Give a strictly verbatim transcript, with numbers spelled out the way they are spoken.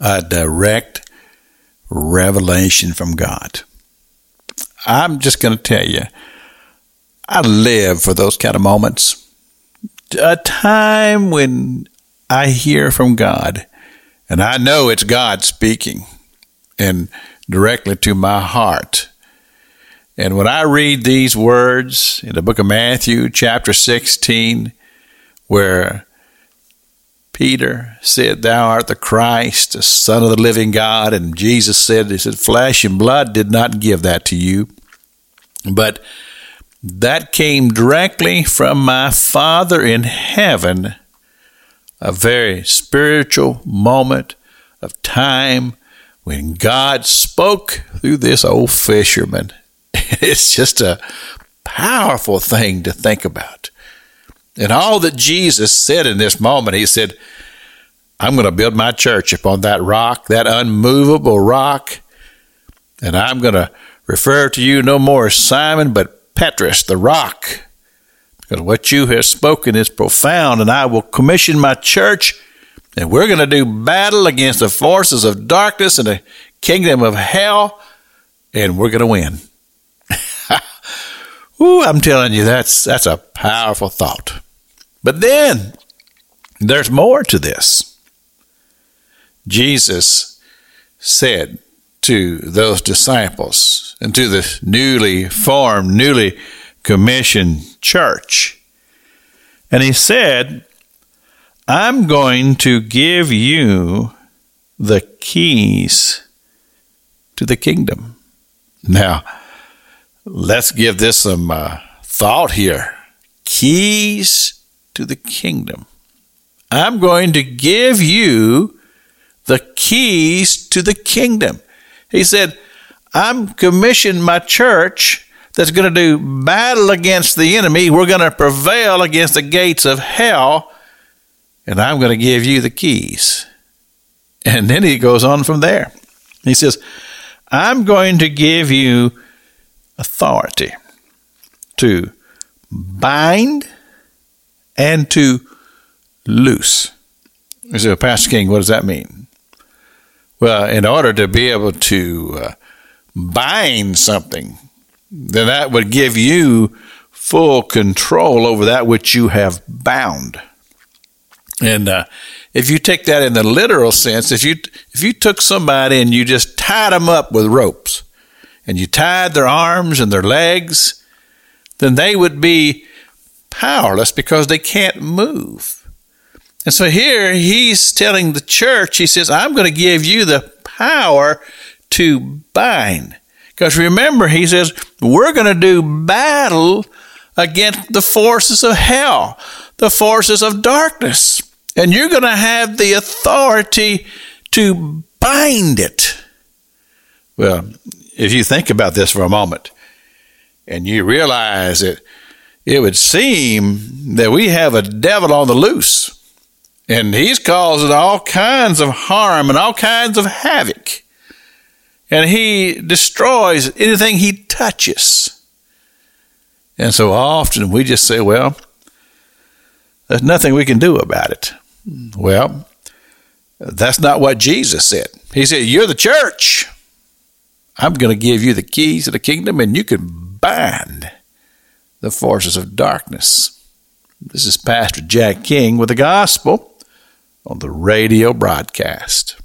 a direct revelation from God. I'm just going to tell you, I live for those kind of moments. A time when I hear from God, and I know it's God speaking and directly to my heart. And when I read these words in the book of Matthew, chapter sixteen, where Peter said, "Thou art the Christ, the Son of the living God." And Jesus said, he said, "Flesh and blood did not give that to you, but that came directly from my Father in heaven," a very spiritual moment of time when God spoke through this old fisherman. It's just a powerful thing to think about. And all that Jesus said in this moment, he said, "I'm going to build my church upon that rock, that unmovable rock, and I'm going to refer to you no more as Simon, but Petrus, the rock, because what you have spoken is profound, and I will commission my church, and we're going to do battle against the forces of darkness and the kingdom of hell, and we're going to win." Ooh, I'm telling you, that's that's a powerful thought. But then there's more to this. Jesus said to those disciples and to the newly formed, newly commissioned church, and he said, "I'm going to give you the keys to the kingdom." Now, let's give this some uh, thought here. Keys to the kingdom. I'm going to give you the keys to the kingdom. He said, "I'm commissioned my church that's going to do battle against the enemy. We're going to prevail against the gates of hell, and I'm going to give you the keys." And then he goes on from there. He says, "I'm going to give you authority to bind and to loose." You say, "Pastor King, what does that mean?" Well, in order to be able to uh, bind something, then that would give you full control over that which you have bound. And uh, if you take that in the literal sense, if you if you took somebody and you just tied them up with ropes, and you tied their arms and their legs, then they would be powerless because they can't move. And so here he's telling the church, he says, "I'm going to give you the power to bind." Because remember, he says, we're going to do battle against the forces of hell, the forces of darkness. And you're going to have the authority to bind it. Well, if you think about this for a moment and you realize it, it would seem that we have a devil on the loose. And he's causing all kinds of harm and all kinds of havoc. And he destroys anything he touches. And so often we just say, well, there's nothing we can do about it. Well, that's not what Jesus said. He said, "You're the church. I'm going to give you the keys of the kingdom, and you can bind the forces of darkness." This is Pastor Jack King with the Gospel on the Radio Broadcast.